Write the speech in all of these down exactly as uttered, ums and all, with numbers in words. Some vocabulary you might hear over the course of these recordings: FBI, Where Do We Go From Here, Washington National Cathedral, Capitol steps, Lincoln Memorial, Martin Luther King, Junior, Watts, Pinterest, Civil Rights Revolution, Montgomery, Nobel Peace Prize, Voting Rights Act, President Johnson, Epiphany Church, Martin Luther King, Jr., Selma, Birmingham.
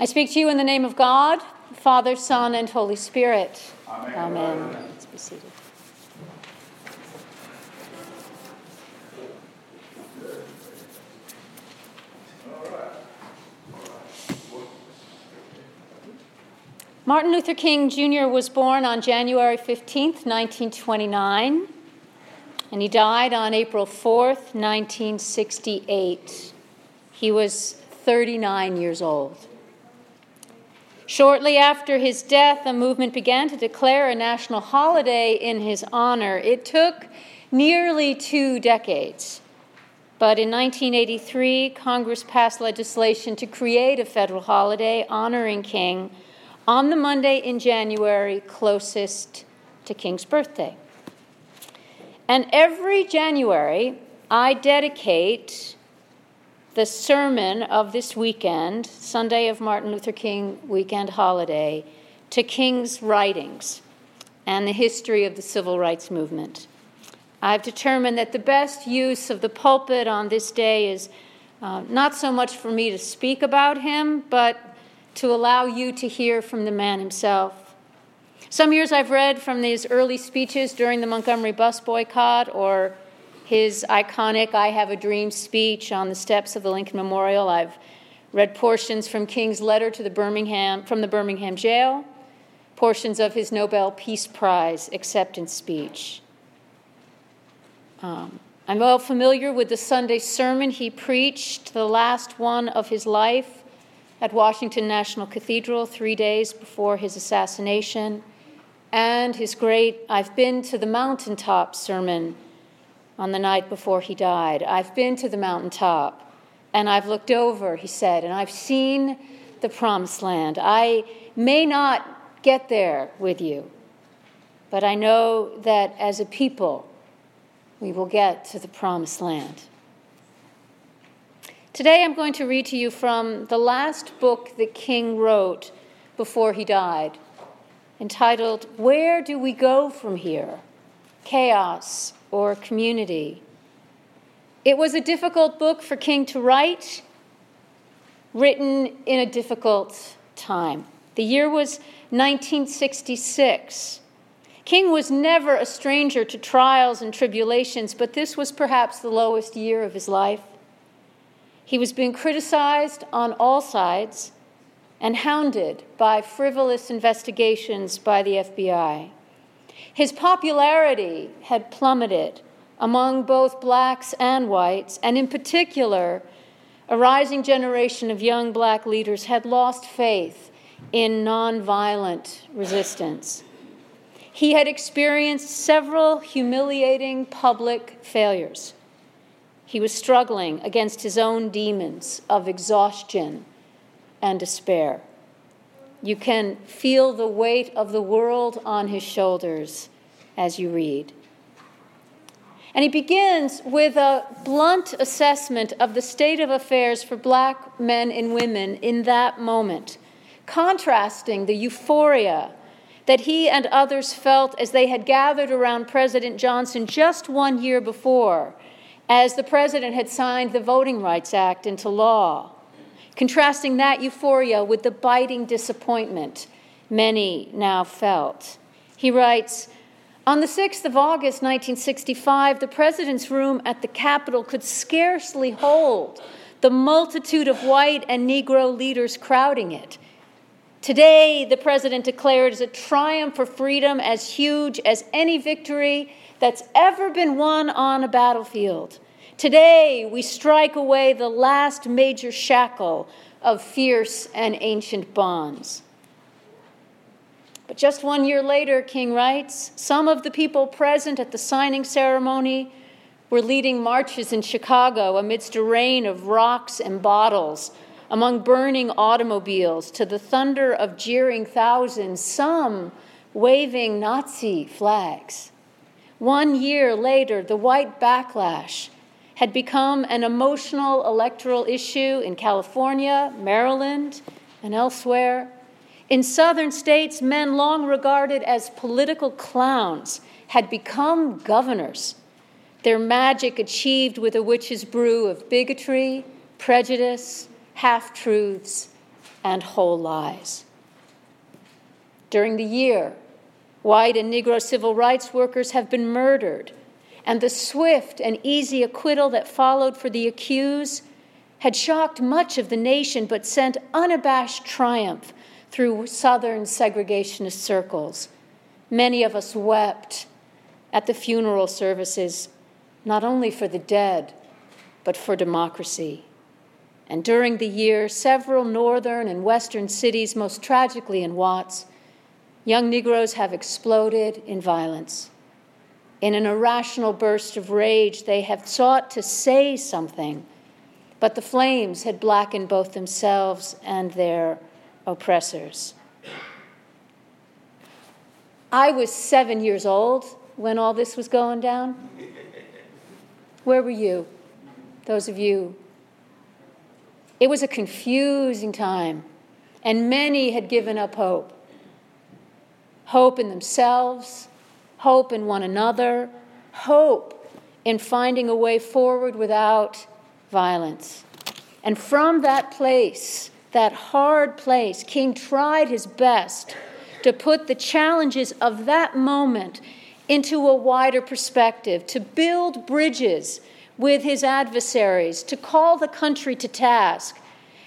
I speak to you in the name of God, Father, Son, and Holy Spirit. Amen. Amen. Let's be seated. Martin Luther King, Junior was born on January fifteenth, nineteen twenty-nine, and he died on April fourth, nineteen sixty-eight. He was thirty-nine years old. Shortly after his death, a movement began to declare a national holiday in his honor. It took nearly two decades, but in nineteen eighty-three, Congress passed legislation to create a federal holiday honoring King on the Monday in January closest to King's birthday. And every January, I dedicate the sermon of this weekend, Sunday of Martin Luther King weekend holiday, to King's writings and the history of the Civil Rights Movement. I've determined that the best use of the pulpit on this day is uh, not so much for me to speak about him, but to allow you to hear from the man himself. Some years I've read from these early speeches during the Montgomery bus boycott, or his iconic I Have a Dream speech on the steps of the Lincoln Memorial. I've read portions from King's letter to the Birmingham, from the Birmingham jail, portions of his Nobel Peace Prize acceptance speech. Um, I'm well familiar with the Sunday sermon he preached, the last one of his life, at Washington National Cathedral three days before his assassination, and his great I've Been to the Mountaintop sermon on the night before he died. I've been to the mountaintop, and I've looked over, he said, and I've seen the promised land. I may not get there with you, but I know that as a people, we will get to the promised land. Today I'm going to read to you from the last book that King wrote before he died, entitled, Where Do We Go From Here? Chaos or Community. It was a difficult book for King to write, written in a difficult time. The year was nineteen sixty-six. King was never a stranger to trials and tribulations, but this was perhaps the lowest year of his life. He was being criticized on all sides and hounded by frivolous investigations by the F B I. His popularity had plummeted among both blacks and whites, and in particular, a rising generation of young black leaders had lost faith in nonviolent resistance. He had experienced several humiliating public failures. He was struggling against his own demons of exhaustion and despair. You can feel the weight of the world on his shoulders as you read. And he begins with a blunt assessment of the state of affairs for black men and women in that moment, contrasting the euphoria that he and others felt as they had gathered around President Johnson just one year before, as the president had signed the Voting Rights Act into law, contrasting that euphoria with the biting disappointment many now felt. He writes, on the sixth of August, nineteen sixty-five, the president's room at the Capitol could scarcely hold the multitude of white and Negro leaders crowding it. Today, the president declared, is a triumph for freedom as huge as any victory that's ever been won on a battlefield. Today, we strike away the last major shackle of fierce and ancient bonds. But just one year later, King writes, some of the people present at the signing ceremony were leading marches in Chicago amidst a rain of rocks and bottles, among burning automobiles, to the thunder of jeering thousands, some waving Nazi flags. One year later, the white backlash had become an emotional electoral issue in California, Maryland, and elsewhere. In southern states, men long regarded as political clowns had become governors, their magic achieved with a witch's brew of bigotry, prejudice, half-truths, and whole lies. During the year, white and Negro civil rights workers have been murdered, and the swift and easy acquittal that followed for the accused had shocked much of the nation but sent unabashed triumph through Southern segregationist circles. Many of us wept at the funeral services, not only for the dead, but for democracy. And during the year, several northern and western cities, most tragically in Watts, young Negroes have exploded in violence. In an irrational burst of rage, they have sought to say something, but the flames had blackened both themselves and their oppressors. I was seven years old when all this was going down. Where were you, those of you? It was a confusing time, and many had given up hope. Hope in themselves, hope in one another, hope in finding a way forward without violence. And from that place, that hard place, King tried his best to put the challenges of that moment into a wider perspective, to build bridges with his adversaries, to call the country to task,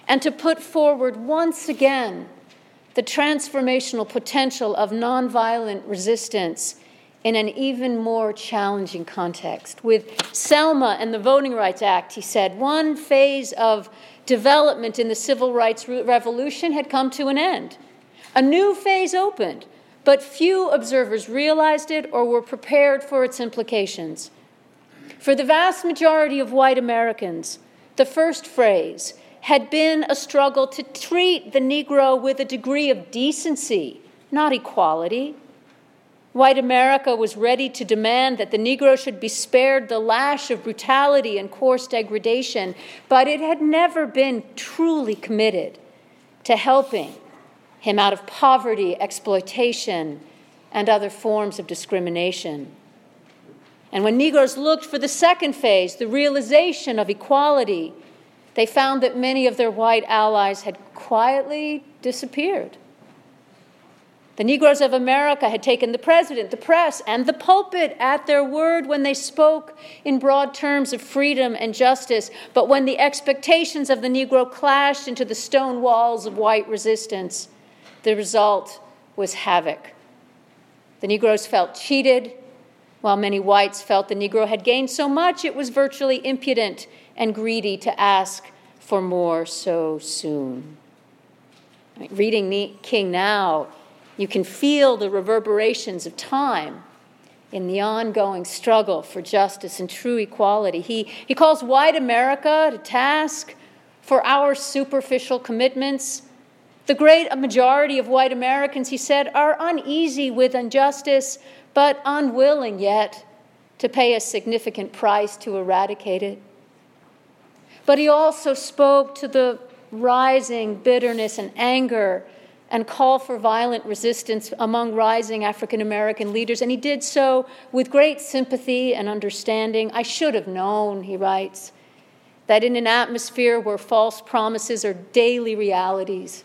and to put forward once again the transformational potential of nonviolent resistance in an even more challenging context. With Selma and the Voting Rights Act, he said, one phase of development in the Civil Rights Revolution had come to an end. A new phase opened, but few observers realized it or were prepared for its implications. For the vast majority of white Americans, the first phrase had been a struggle to treat the Negro with a degree of decency, not equality. White America was ready to demand that the Negro should be spared the lash of brutality and coarse degradation, but it had never been truly committed to helping him out of poverty, exploitation, and other forms of discrimination. And when Negroes looked for the second phase, the realization of equality, they found that many of their white allies had quietly disappeared. The Negroes of America had taken the president, the press, and the pulpit at their word when they spoke in broad terms of freedom and justice, but when the expectations of the Negro clashed into the stone walls of white resistance, the result was havoc. The Negroes felt cheated, while many whites felt the Negro had gained so much, it was virtually impudent and greedy to ask for more so soon. I mean, reading King now, you can feel the reverberations of time in the ongoing struggle for justice and true equality. He, he calls white America to task for our superficial commitments. The great majority of white Americans, he said, are uneasy with injustice, but unwilling yet to pay a significant price to eradicate it. But he also spoke to the rising bitterness and anger and call for violent resistance among rising African American leaders, and he did so with great sympathy and understanding. I should have known, he writes, that in an atmosphere where false promises are daily realities,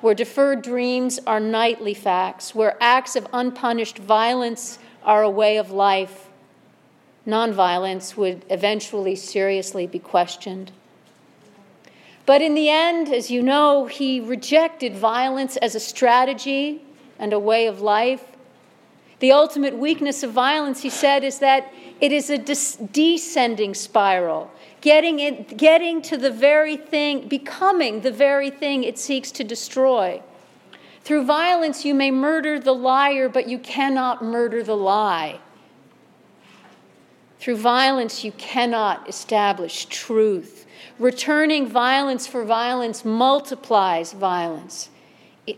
where deferred dreams are nightly facts, where acts of unpunished violence are a way of life, nonviolence would eventually seriously be questioned. But in the end, as you know, he rejected violence as a strategy and a way of life. The ultimate weakness of violence, he said, is that it is a dis- descending spiral, getting it, getting to the very thing, becoming the very thing it seeks to destroy. Through violence, you may murder the liar, but you cannot murder the lie. Through violence, you cannot establish truth. Returning violence for violence multiplies violence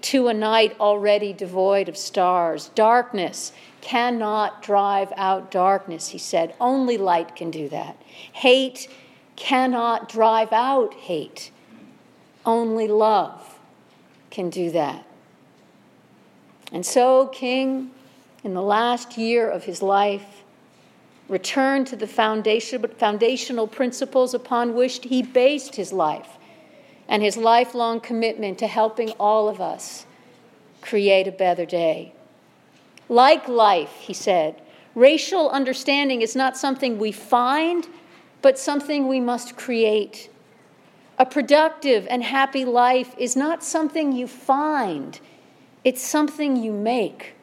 to a night already devoid of stars. Darkness cannot drive out darkness, he said. Only light can do that. Hate cannot drive out hate. Only love can do that. And so King, in the last year of his life, returned to the foundation, foundational principles upon which he based his life and his lifelong commitment to helping all of us create a better day. Like life, he said, racial understanding is not something we find, but something we must create. A productive and happy life is not something you find, it's something you make.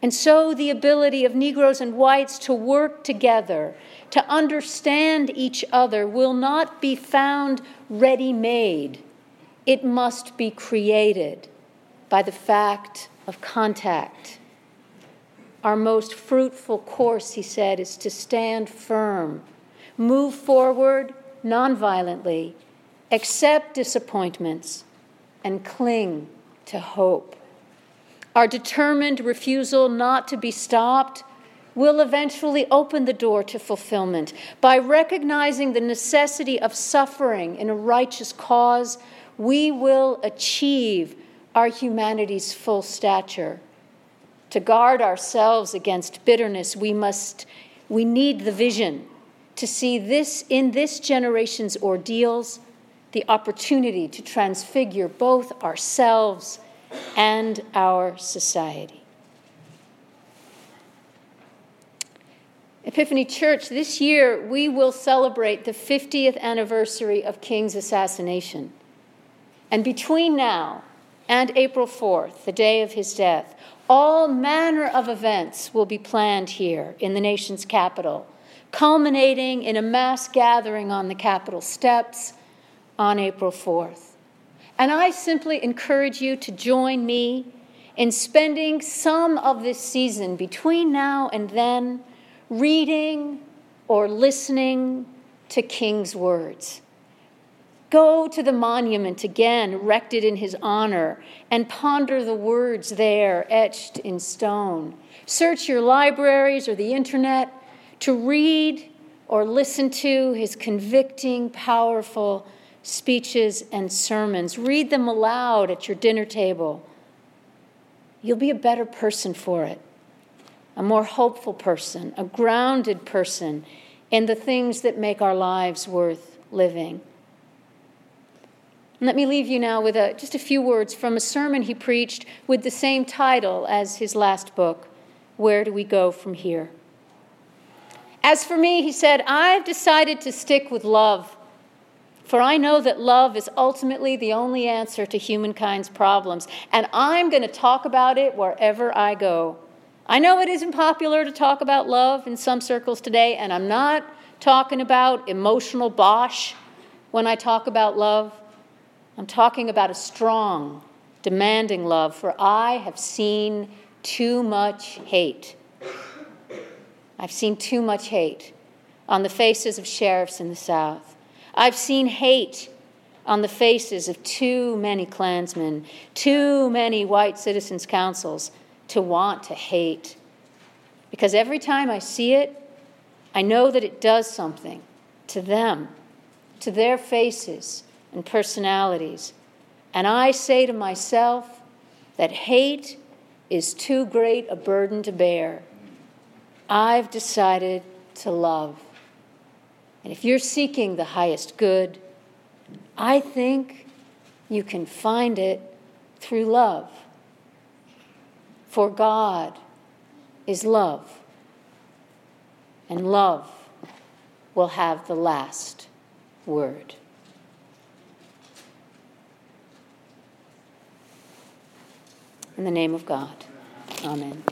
And so the ability of Negroes and whites to work together, to understand each other, will not be found ready-made. It must be created by the fact of contact. Our most fruitful course, he said, is to stand firm, move forward nonviolently, accept disappointments, and cling to hope. Our determined refusal not to be stopped will eventually open the door to fulfillment. By recognizing the necessity of suffering in a righteous cause, we will achieve our humanity's full stature. To guard ourselves against bitterness, we must, we need the vision to see this in this generation's ordeals, the opportunity to transfigure both ourselves and our society. Epiphany Church, this year we will celebrate the fiftieth anniversary of King's assassination. And between now and April fourth, the day of his death, all manner of events will be planned here in the nation's capital, culminating in a mass gathering on the Capitol steps on April fourth. And I simply encourage you to join me in spending some of this season between now and then reading or listening to King's words. Go to the monument again erected in his honor and ponder the words there etched in stone. Search your libraries or the internet to read or listen to his convicting, powerful speeches and sermons. Read them aloud at your dinner table. You'll be a better person for it, a more hopeful person, a grounded person in the things that make our lives worth living. And let me leave you now with a, just a few words from a sermon he preached with the same title as his last book, Where Do We Go From Here? As for me, he said, I've decided to stick with love. For I know that love is ultimately the only answer to humankind's problems, and I'm going to talk about it wherever I go. I know it isn't popular to talk about love in some circles today, and I'm not talking about emotional bosh when I talk about love. I'm talking about a strong, demanding love, for I have seen too much hate. I've seen too much hate on the faces of sheriffs in the South. I've seen hate on the faces of too many Klansmen, too many white citizens' councils to want to hate. Because every time I see it, I know that it does something to them, to their faces and personalities. And I say to myself that hate is too great a burden to bear. I've decided to love. And if you're seeking the highest good, I think you can find it through love. For God is love, and love will have the last word. In the name of God, amen.